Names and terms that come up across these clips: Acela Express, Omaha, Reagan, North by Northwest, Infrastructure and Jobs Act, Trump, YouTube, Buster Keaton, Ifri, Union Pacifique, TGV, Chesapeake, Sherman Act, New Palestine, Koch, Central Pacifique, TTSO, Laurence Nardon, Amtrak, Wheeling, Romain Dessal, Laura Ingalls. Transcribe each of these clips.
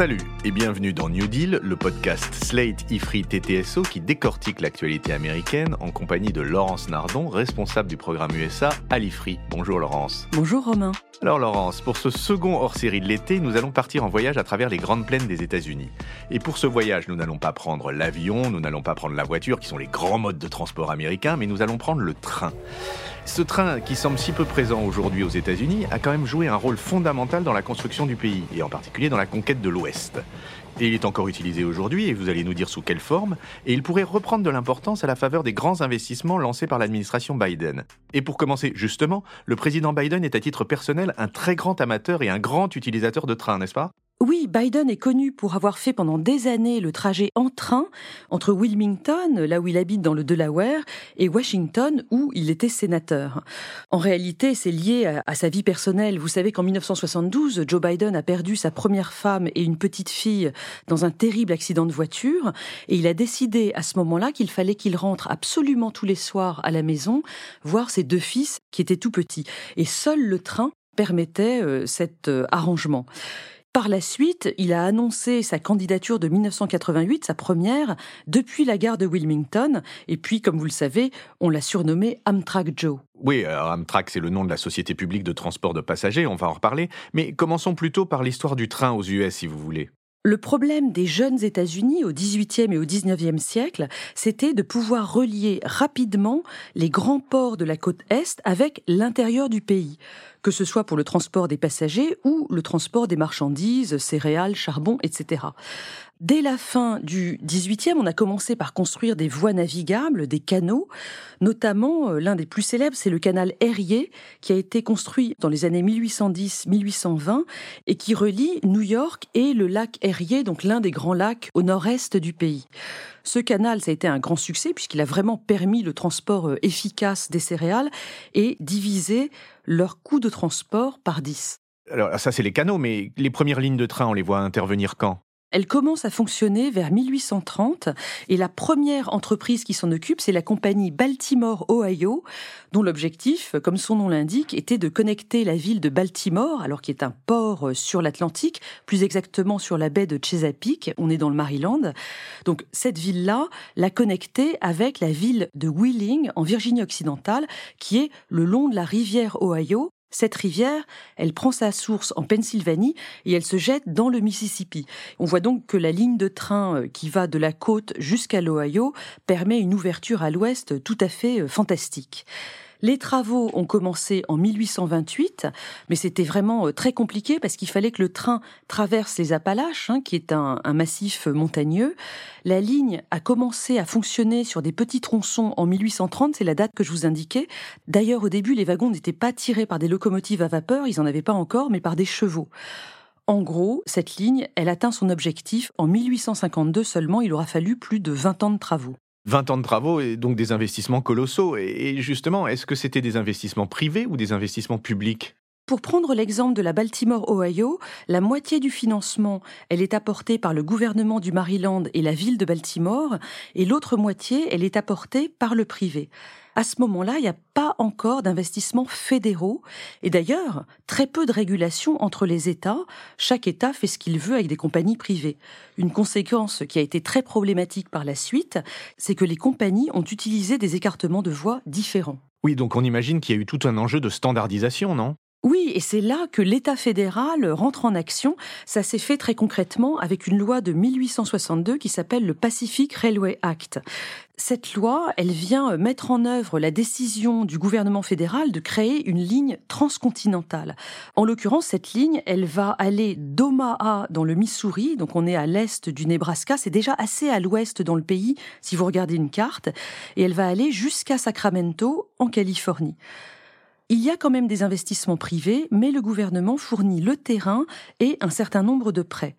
Salut et bienvenue dans New Deal, le podcast Slate Ifri TTSO qui décortique l'actualité américaine en compagnie de Laurence Nardon, responsable du programme USA à l'Ifri. Bonjour Laurence. Bonjour Romain. Alors Laurence, pour ce second hors-série de l'été, nous allons partir en voyage à travers les grandes plaines des États-Unis. Et pour ce voyage, nous n'allons pas prendre l'avion, nous n'allons pas prendre la voiture, qui sont les grands modes de transport américains, mais nous allons prendre le train. Ce train, qui semble si peu présent aujourd'hui aux États-Unis, a quand même joué un rôle fondamental dans la construction du pays, et en particulier dans la conquête de l'Ouest. Et il est encore utilisé aujourd'hui, et vous allez nous dire sous quelle forme, et il pourrait reprendre de l'importance à la faveur des grands investissements lancés par l'administration Biden. Et pour commencer, justement, le président Biden est à titre personnel un très grand amateur et un grand utilisateur de trains, n'est-ce pas ? Oui, Biden est connu pour avoir fait pendant des années le trajet en train entre Wilmington, là où il habite dans le Delaware, et Washington, où il était sénateur. En réalité, c'est lié à sa vie personnelle. Vous savez qu'en 1972, Joe Biden a perdu sa première femme et une petite fille dans un terrible accident de voiture, et il a décidé à ce moment-là qu'il fallait qu'il rentre absolument tous les soirs à la maison, voir ses deux fils qui étaient tout petits. Et seul le train permettait cet arrangement. Par la suite, il a annoncé sa candidature de 1988, sa première, depuis la gare de Wilmington. Et puis, comme vous le savez, on l'a surnommé Amtrak Joe. Oui, Amtrak, c'est le nom de la société publique de transport de passagers, on va en reparler. Mais commençons plutôt par l'histoire du train aux US, si vous voulez. Le problème des jeunes États-Unis au XVIIIe et au XIXe siècle, c'était de pouvoir relier rapidement les grands ports de la côte Est avec l'intérieur du pays, que ce soit pour le transport des passagers ou le transport des marchandises, céréales, charbon, etc. Dès la fin du XVIIIe, on a commencé par construire des voies navigables, des canaux, notamment l'un des plus célèbres, c'est le canal Erie, qui a été construit dans les années 1810-1820 et qui relie New York et le lac Erie, donc l'un des grands lacs au nord-est du pays. Ce canal, ça a été un grand succès puisqu'il a vraiment permis le transport efficace des céréales et divisé leur coût de transport par 10. Alors ça, c'est les canaux, mais les premières lignes de train, on les voit intervenir quand ? Elle commence à fonctionner vers 1830 et la première entreprise qui s'en occupe, c'est la compagnie Baltimore Ohio, dont l'objectif, comme son nom l'indique, était de connecter la ville de Baltimore, alors qui est un port sur l'Atlantique, plus exactement sur la baie de Chesapeake, on est dans le Maryland. Donc cette ville-là, la connecter avec la ville de Wheeling, en Virginie-Occidentale, qui est le long de la rivière Ohio. Cette rivière, elle prend sa source en Pennsylvanie et elle se jette dans le Mississippi. On voit donc que la ligne de train qui va de la côte jusqu'à l'Ohio permet une ouverture à l'ouest tout à fait fantastique. Les travaux ont commencé en 1828, mais c'était vraiment très compliqué parce qu'il fallait que le train traverse les Appalaches, qui est un massif montagneux. La ligne a commencé à fonctionner sur des petits tronçons en 1830, c'est la date que je vous indiquais. D'ailleurs, au début, les wagons n'étaient pas tirés par des locomotives à vapeur, ils n'en avaient pas encore, mais par des chevaux. En gros, cette ligne, elle atteint son objectif en 1852 seulement, il aura fallu plus de 20 ans de travaux. 20 ans de travaux et donc des investissements colossaux. Et justement, est-ce que c'était des investissements privés ou des investissements publics ? Pour prendre l'exemple de la Baltimore, Ohio, la moitié du financement, elle est apportée par le gouvernement du Maryland et la ville de Baltimore, et l'autre moitié, elle est apportée par le privé. À ce moment-là, il n'y a pas encore d'investissements fédéraux, et d'ailleurs, très peu de régulation entre les États. Chaque État fait ce qu'il veut avec des compagnies privées. Une conséquence qui a été très problématique par la suite, c'est que les compagnies ont utilisé des écartements de voies différents. Oui, donc on imagine qu'il y a eu tout un enjeu de standardisation, non ? Oui, et c'est là que l'État fédéral rentre en action. Ça s'est fait très concrètement avec une loi de 1862 qui s'appelle le Pacific Railway Act. Cette loi, elle vient mettre en œuvre la décision du gouvernement fédéral de créer une ligne transcontinentale. En l'occurrence, cette ligne, elle va aller d'Omaha dans le Missouri, donc on est à l'est du Nebraska, c'est déjà assez à l'ouest dans le pays si vous regardez une carte, et elle va aller jusqu'à Sacramento en Californie. Il y a quand même des investissements privés, mais le gouvernement fournit le terrain et un certain nombre de prêts.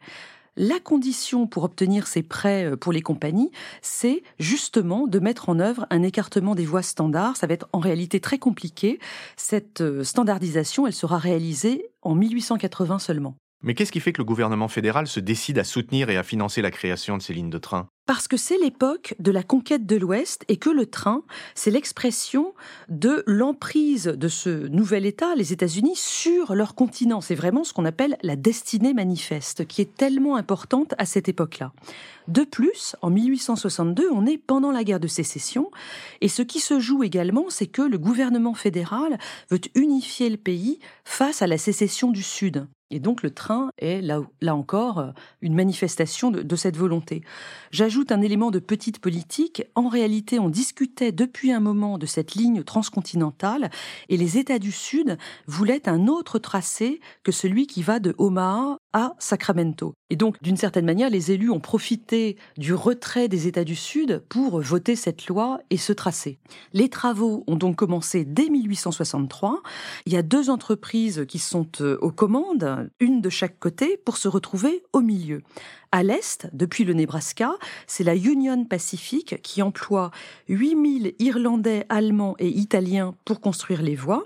La condition pour obtenir ces prêts pour les compagnies, c'est justement de mettre en œuvre un écartement des voies standards. Ça va être en réalité très compliqué. Cette standardisation, elle sera réalisée en 1880 seulement. Mais qu'est-ce qui fait que le gouvernement fédéral se décide à soutenir et à financer la création de ces lignes de train ? Parce que c'est l'époque de la conquête de l'Ouest et que le train, c'est l'expression de l'emprise de ce nouvel État, les États-Unis, sur leur continent. C'est vraiment ce qu'on appelle la destinée manifeste, qui est tellement importante à cette époque-là. De plus, en 1862, on est pendant la guerre de Sécession, et ce qui se joue également, c'est que le gouvernement fédéral veut unifier le pays face à la sécession du Sud. Et donc le train est, là encore, une manifestation de cette volonté. J'ajoute un élément de petite politique. En réalité, on discutait depuis un moment de cette ligne transcontinentale et les États du Sud voulaient un autre tracé que celui qui va de Omaha à Sacramento. Et donc, d'une certaine manière, les élus ont profité du retrait des États du Sud pour voter cette loi et ce tracé. Les travaux ont donc commencé dès 1863. Il y a 2 entreprises qui sont aux commandes, une de chaque côté, pour se retrouver au milieu. À l'est, depuis le Nebraska, c'est la Union Pacifique qui emploie 8000 Irlandais, Allemands et Italiens pour construire les voies.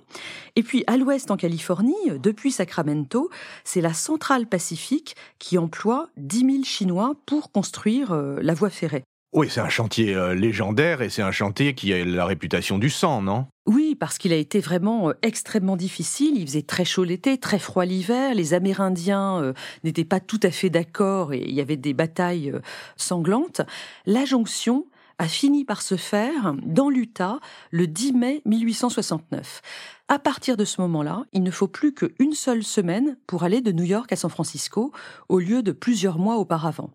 Et puis à l'ouest, en Californie, depuis Sacramento, c'est la Central Pacifique qui emploie 10 000 Chinois pour construire la voie ferrée. Oui, c'est un chantier légendaire et c'est un chantier qui a la réputation du sang, non ? Oui, parce qu'il a été vraiment extrêmement difficile. Il faisait très chaud l'été, très froid l'hiver. Les Amérindiens n'étaient pas tout à fait d'accord et il y avait des batailles sanglantes. La jonction a fini par se faire dans l'Utah le 10 mai 1869. À partir de ce moment-là, il ne faut plus qu'une seule semaine pour aller de New York à San Francisco, au lieu de plusieurs mois auparavant.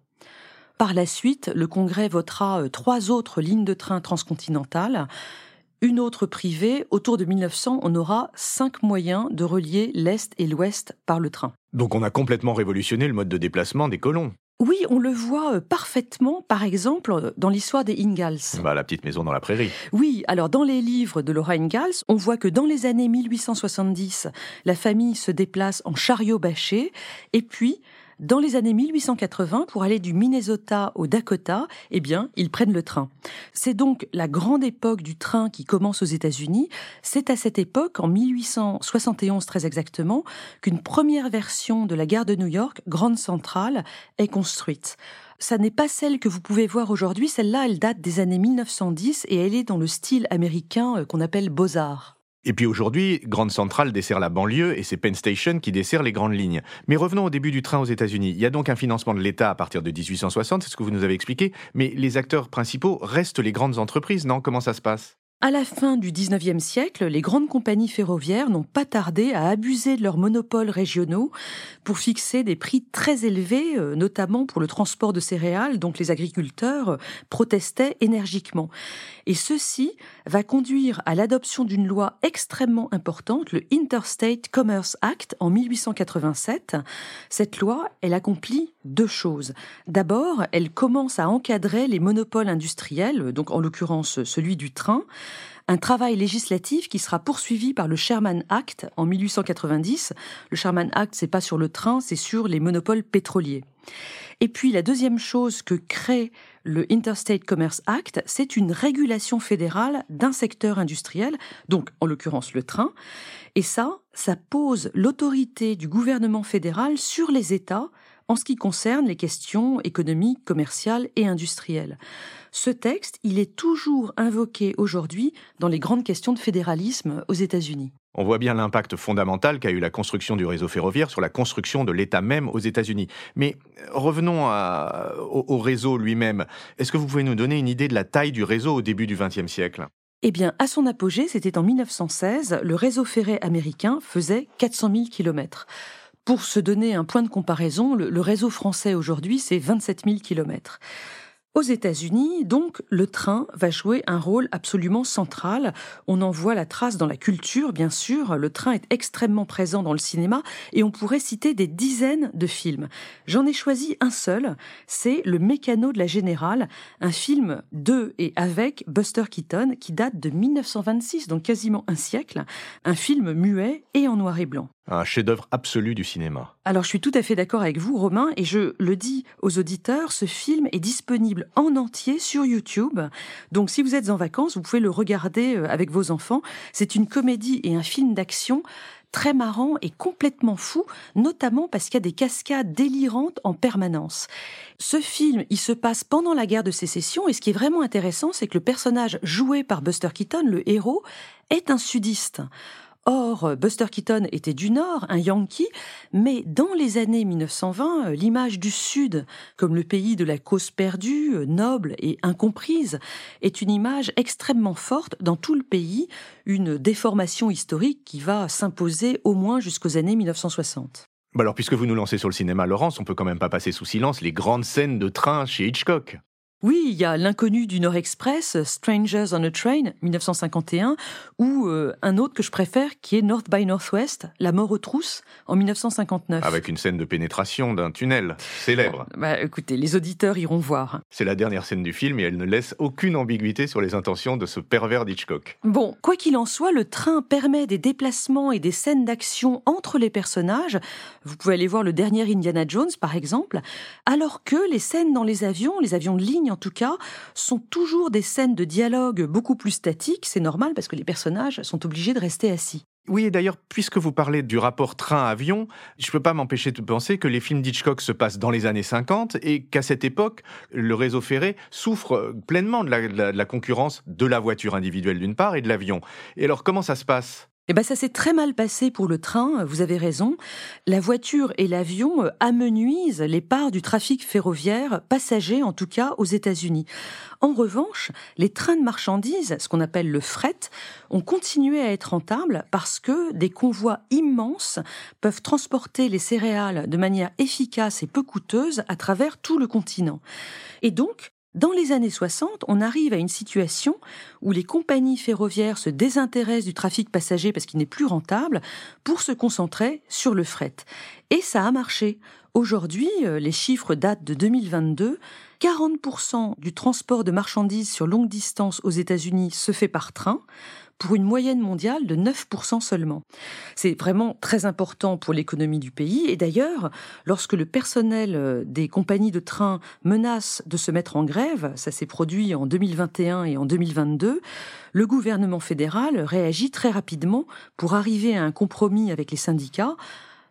Par la suite, le Congrès votera 3 autres lignes de train transcontinentales, une autre privée. Autour de 1900, on aura 5 moyens de relier l'Est et l'Ouest par le train. Donc on a complètement révolutionné le mode de déplacement des colons. Oui, on le voit parfaitement, par exemple, dans l'histoire des Ingalls. Bah, la petite maison dans la prairie. Oui, alors dans les livres de Laura Ingalls, on voit que dans les années 1870, la famille se déplace en chariot bâché, et puis, dans les années 1880, pour aller du Minnesota au Dakota, eh bien, ils prennent le train. C'est donc la grande époque du train qui commence aux États-Unis. C'est à cette époque, en 1871 très exactement, qu'une première version de la gare de New York, Grand Central, est construite. Ça n'est pas celle que vous pouvez voir aujourd'hui. Celle-là, elle date des années 1910 et elle est dans le style américain qu'on appelle Beaux-Arts. Et puis aujourd'hui, Grand Central dessert la banlieue et c'est Penn Station qui dessert les grandes lignes. Mais revenons au début du train aux États-Unis. Il y a donc un financement de l'État à partir de 1860, c'est ce que vous nous avez expliqué, mais les acteurs principaux restent les grandes entreprises, non ? Comment ça se passe ? À la fin du XIXe siècle, les grandes compagnies ferroviaires n'ont pas tardé à abuser de leurs monopoles régionaux pour fixer des prix très élevés, notamment pour le transport de céréales, donc les agriculteurs protestaient énergiquement. Et ceci va conduire à l'adoption d'une loi extrêmement importante, le Interstate Commerce Act, en 1887. Cette loi, elle accomplit 2 choses. D'abord, elle commence à encadrer les monopoles industriels, donc en l'occurrence celui du train. Un travail législatif qui sera poursuivi par le Sherman Act en 1890. Le Sherman Act, c'est pas sur le train, c'est sur les monopoles pétroliers. Et puis la deuxième chose que crée le Interstate Commerce Act, c'est une régulation fédérale d'un secteur industriel, donc en l'occurrence le train. Et ça pose l'autorité du gouvernement fédéral sur les États en ce qui concerne les questions économiques, commerciales et industrielles. Ce texte, il est toujours invoqué aujourd'hui dans les grandes questions de fédéralisme aux États-Unis. On voit bien l'impact fondamental qu'a eu la construction du réseau ferroviaire sur la construction de l'État même aux États-Unis. Mais revenons au réseau lui-même. Est-ce que vous pouvez nous donner une idée de la taille du réseau au début du XXe siècle ? Eh bien, à son apogée, c'était en 1916, le réseau ferré américain faisait 400 000 kilomètres. Pour se donner un point de comparaison, le réseau français aujourd'hui, c'est 27 000 kilomètres. Aux États-Unis, donc, le train va jouer un rôle absolument central. On en voit la trace dans la culture, bien sûr. Le train est extrêmement présent dans le cinéma et on pourrait citer des dizaines de films. J'en ai choisi un seul, c'est Le Mécano de la Générale, un film de et avec Buster Keaton qui date de 1926, donc quasiment un siècle. Un film muet et en noir et blanc. Un chef-d'œuvre absolu du cinéma. Alors, je suis tout à fait d'accord avec vous, Romain, et je le dis aux auditeurs, ce film est disponible en entier sur YouTube. Donc, si vous êtes en vacances, vous pouvez le regarder avec vos enfants. C'est une comédie et un film d'action très marrant et complètement fou, notamment parce qu'il y a des cascades délirantes en permanence. Ce film, il se passe pendant la guerre de Sécession, et ce qui est vraiment intéressant, c'est que le personnage joué par Buster Keaton, le héros, est un sudiste. Or, Buster Keaton était du Nord, un Yankee, mais dans les années 1920, l'image du Sud, comme le pays de la cause perdue, noble et incomprise, est une image extrêmement forte dans tout le pays, une déformation historique qui va s'imposer au moins jusqu'aux années 1960. Alors, puisque vous nous lancez sur le cinéma, Laurence, on peut quand même pas passer sous silence les grandes scènes de train chez Hitchcock. Oui, il y a L'inconnu du Nord Express, Strangers on a Train, 1951, ou un autre que je préfère qui est North by Northwest, La mort aux trousses, en 1959. Avec une scène de pénétration d'un tunnel, célèbre. Écoutez, les auditeurs iront voir. C'est la dernière scène du film et elle ne laisse aucune ambiguïté sur les intentions de ce pervers d'Hitchcock. Bon, quoi qu'il en soit, le train permet des déplacements et des scènes d'action entre les personnages. Vous pouvez aller voir le dernier Indiana Jones, par exemple, alors que les scènes dans les avions de ligne, en tout cas, sont toujours des scènes de dialogue beaucoup plus statiques. C'est normal parce que les personnages sont obligés de rester assis. Oui, et d'ailleurs, puisque vous parlez du rapport train-avion, je ne peux pas m'empêcher de penser que les films d'Hitchcock se passent dans les années 50 et qu'à cette époque, le réseau ferré souffre pleinement de la concurrence de la voiture individuelle d'une part et de l'avion. Et alors, comment ça se passe ? Ça s'est très mal passé pour le train, vous avez raison. La voiture et l'avion amenuisent les parts du trafic ferroviaire, passager en tout cas aux États-Unis. En revanche, les trains de marchandises, ce qu'on appelle le fret, ont continué à être rentables parce que des convois immenses peuvent transporter les céréales de manière efficace et peu coûteuse à travers tout le continent. Et donc, dans les années 60, on arrive à une situation où les compagnies ferroviaires se désintéressent du trafic passager parce qu'il n'est plus rentable pour se concentrer sur le fret. Et ça a marché. Aujourd'hui, les chiffres datent de 2022. 40% du transport de marchandises sur longue distance aux États-Unis se fait par train, pour une moyenne mondiale de 9% seulement. C'est vraiment très important pour l'économie du pays. Et d'ailleurs, lorsque le personnel des compagnies de train menace de se mettre en grève, ça s'est produit en 2021 et en 2022, le gouvernement fédéral réagit très rapidement pour arriver à un compromis avec les syndicats,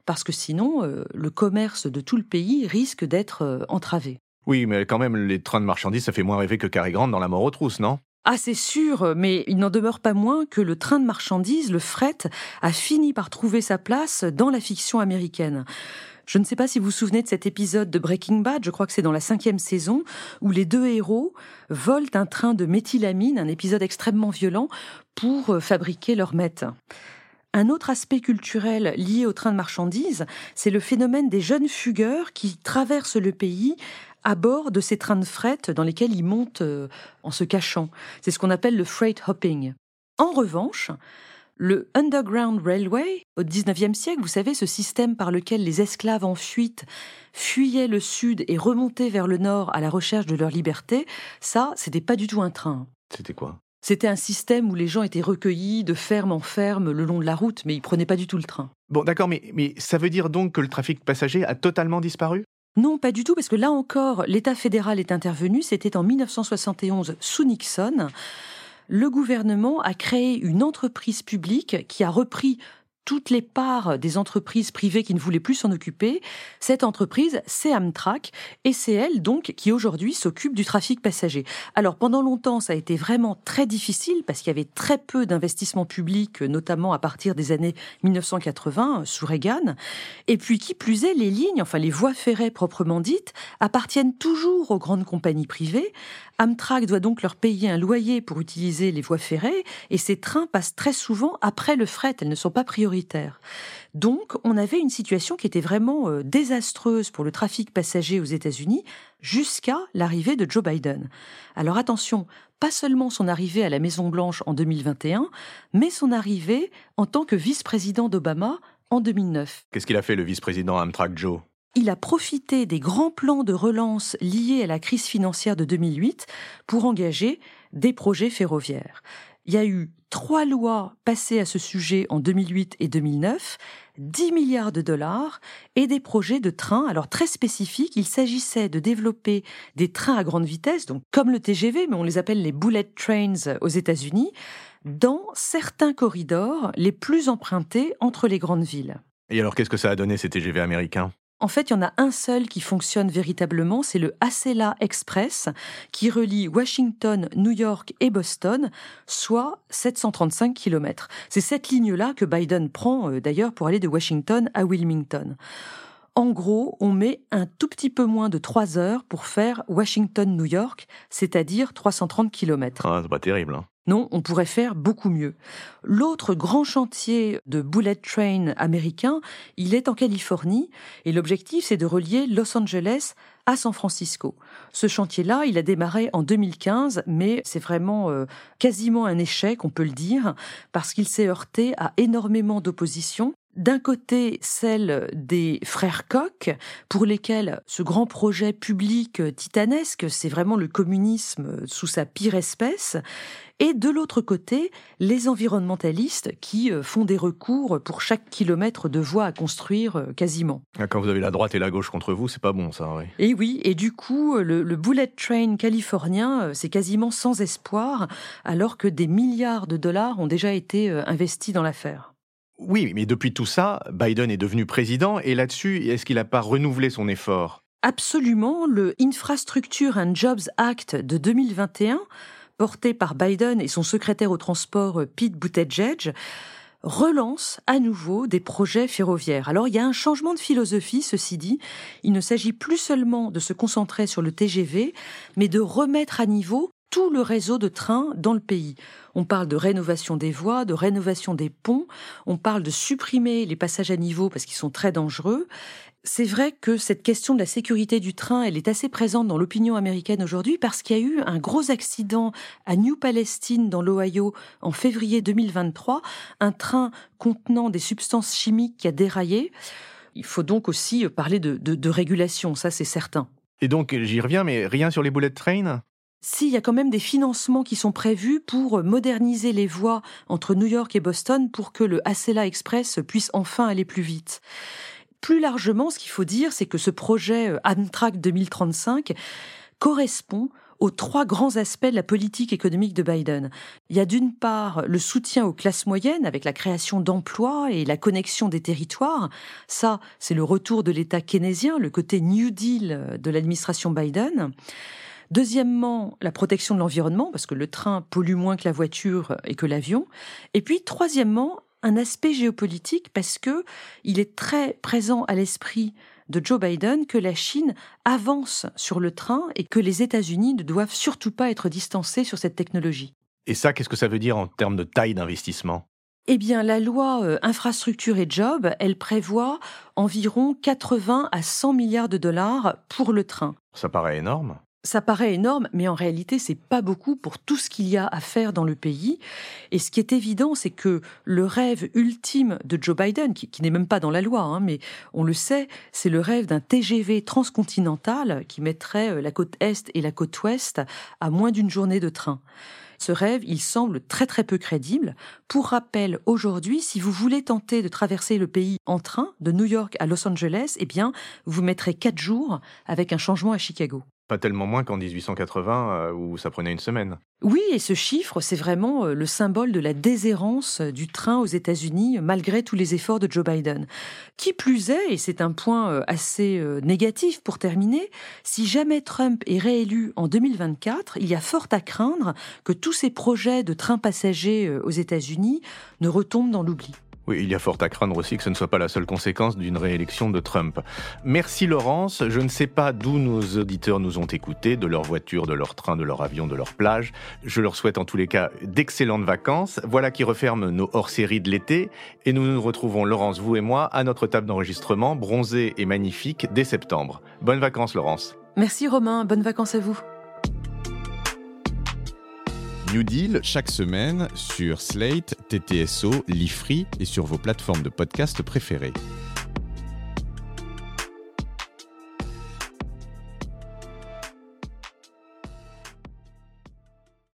parce que sinon, le commerce de tout le pays risque d'être entravé. Oui, mais quand même, les trains de marchandises, ça fait moins rêver que Cary Grant dans La mort aux trousses, non ? Ah, c'est sûr, mais il n'en demeure pas moins que le train de marchandises, le fret, a fini par trouver sa place dans la fiction américaine. Je ne sais pas si vous vous souvenez de cet épisode de Breaking Bad, je crois que c'est dans la 5e saison, où les deux héros volent un train de méthylamine, un épisode extrêmement violent, pour fabriquer leur meth. Un autre aspect culturel lié au train de marchandises, c'est le phénomène des jeunes fugueurs qui traversent le pays à bord de ces trains de fret dans lesquels ils montent en se cachant. C'est ce qu'on appelle le freight hopping. En revanche, le Underground Railway, au XIXe siècle, vous savez, ce système par lequel les esclaves en fuite fuyaient le sud et remontaient vers le nord à la recherche de leur liberté, ça, c'était pas du tout un train. C'était quoi ? C'était un système où les gens étaient recueillis de ferme en ferme le long de la route, mais ils prenaient pas du tout le train. Bon, d'accord, mais ça veut dire donc que le trafic passager a totalement disparu ? Non, pas du tout, parce que là encore, l'État fédéral est intervenu. C'était en 1971, sous Nixon. Le gouvernement a créé une entreprise publique qui a repris toutes les parts des entreprises privées qui ne voulaient plus s'en occuper. Cette entreprise, c'est Amtrak, et c'est elle donc qui aujourd'hui s'occupe du trafic passager. Alors pendant longtemps, ça a été vraiment très difficile parce qu'il y avait très peu d'investissements publics, notamment à partir des années 1980, sous Reagan. Et puis qui plus est, les lignes, enfin les voies ferrées proprement dites, appartiennent toujours aux grandes compagnies privées. Amtrak doit donc leur payer un loyer pour utiliser les voies ferrées, et ces trains passent très souvent après le fret, elles ne sont pas prioritaires. Donc, on avait une situation qui était vraiment désastreuse pour le trafic passager aux États-Unis jusqu'à l'arrivée de Joe Biden. Alors attention, pas seulement son arrivée à la Maison-Blanche en 2021, mais son arrivée en tant que vice-président d'Obama en 2009. Qu'est-ce qu'il a fait, le vice-président Amtrak, Joe ? Il a profité des grands plans de relance liés à la crise financière de 2008 pour engager des projets ferroviaires. Il y a eu 3 lois passées à ce sujet en 2008 et 2009, 10 milliards de dollars et des projets de trains, alors très spécifiques. Il s'agissait de développer des trains à grande vitesse, donc comme le TGV, mais on les appelle les bullet trains aux États-Unis, dans certains corridors les plus empruntés entre les grandes villes. Et alors, qu'est-ce que ça a donné, ces TGV américains ? En fait, il y en a un seul qui fonctionne véritablement, c'est le Acela Express, qui relie Washington, New York et Boston, soit 735 km. C'est cette ligne-là que Biden prend, d'ailleurs, pour aller de Washington à Wilmington. En gros, on met un tout petit peu moins de 3 heures pour faire Washington-New York, c'est-à-dire 330 km. Ah, c'est pas terrible, hein. Non, on pourrait faire beaucoup mieux. L'autre grand chantier de bullet train américain, il est en Californie et l'objectif, c'est de relier Los Angeles à San Francisco. Ce chantier-là, il a démarré en 2015, mais c'est vraiment quasiment un échec, on peut le dire, parce qu'il s'est heurté à énormément d'opposition. D'un côté, celle des frères Koch, pour lesquels ce grand projet public titanesque, c'est vraiment le communisme sous sa pire espèce. Et de l'autre côté, les environnementalistes qui font des recours pour chaque kilomètre de voie à construire quasiment. Quand vous avez la droite et la gauche contre vous, c'est pas bon ça, oui. Et oui, et du coup, le bullet train californien, c'est quasiment sans espoir, alors que des milliards de dollars ont déjà été investis dans l'affaire. Oui, mais depuis tout ça, Biden est devenu président, et là-dessus, est-ce qu'il n'a pas renouvelé son effort ? Absolument, le Infrastructure and Jobs Act de 2021, porté par Biden et son secrétaire au transport Pete Buttigieg, relance à nouveau des projets ferroviaires. Alors, il y a un changement de philosophie, ceci dit. Il ne s'agit plus seulement de se concentrer sur le TGV, mais de remettre à niveau tout le réseau de trains dans le pays. On parle de rénovation des voies, de rénovation des ponts, on parle de supprimer les passages à niveau parce qu'ils sont très dangereux. C'est vrai que cette question de la sécurité du train, elle est assez présente dans l'opinion américaine aujourd'hui parce qu'il y a eu un gros accident à New Palestine dans l'Ohio en février 2023, un train contenant des substances chimiques qui a déraillé. Il faut donc aussi parler de régulation, ça c'est certain. Et donc j'y reviens, mais rien sur les bullet trains ? Si, il y a quand même des financements qui sont prévus pour moderniser les voies entre New York et Boston pour que le Acela Express puisse enfin aller plus vite. Plus largement, ce qu'il faut dire, c'est que ce projet Amtrak 2035 correspond aux 3 grands aspects de la politique économique de Biden. Il y a d'une part le soutien aux classes moyennes avec la création d'emplois et la connexion des territoires. Ça, c'est le retour de l'État keynésien, le côté New Deal de l'administration Biden. Deuxièmement, la protection de l'environnement, parce que le train pollue moins que la voiture et que l'avion. Et puis, troisièmement, un aspect géopolitique, parce que il est très présent à l'esprit de Joe Biden que la Chine avance sur le train et que les États-Unis ne doivent surtout pas être distancés sur cette technologie. Et ça, qu'est-ce que ça veut dire en termes de taille d'investissement ? Eh bien, la loi Infrastructure et Jobs, elle prévoit environ 80 à 100 milliards de dollars pour le train. Ça paraît énorme. Ça paraît énorme, mais en réalité, c'est pas beaucoup pour tout ce qu'il y a à faire dans le pays. Et ce qui est évident, c'est que le rêve ultime de Joe Biden, qui n'est même pas dans la loi, hein, mais on le sait, c'est le rêve d'un TGV transcontinental qui mettrait la côte Est et la côte Ouest à moins d'une journée de train. Ce rêve, il semble très très peu crédible. Pour rappel, aujourd'hui, si vous voulez tenter de traverser le pays en train, de New York à Los Angeles, eh bien, vous mettrez 4 jours avec un changement à Chicago. Pas tellement moins qu'en 1880, où ça prenait une semaine. Oui, et ce chiffre, c'est vraiment le symbole de la déshérence du train aux États-Unis, malgré tous les efforts de Joe Biden. Qui plus est, et c'est un point assez négatif pour terminer, si jamais Trump est réélu en 2024, il y a fort à craindre que tous ces projets de trains passagers aux États-Unis ne retombent dans l'oubli. Oui, il y a fort à craindre aussi que ce ne soit pas la seule conséquence d'une réélection de Trump. Merci Laurence, je ne sais pas d'où nos auditeurs nous ont écoutés, de leur voiture, de leur train, de leur avion, de leur plage. Je leur souhaite en tous les cas d'excellentes vacances. Voilà qui referme nos hors-séries de l'été. Et nous nous retrouvons, Laurence, vous et moi, à notre table d'enregistrement, bronzée et magnifique, dès septembre. Bonnes vacances Laurence. Merci Romain, bonnes vacances à vous. New Deal, chaque semaine, sur Slate, TTSO, L'Ifri et sur vos plateformes de podcast préférées.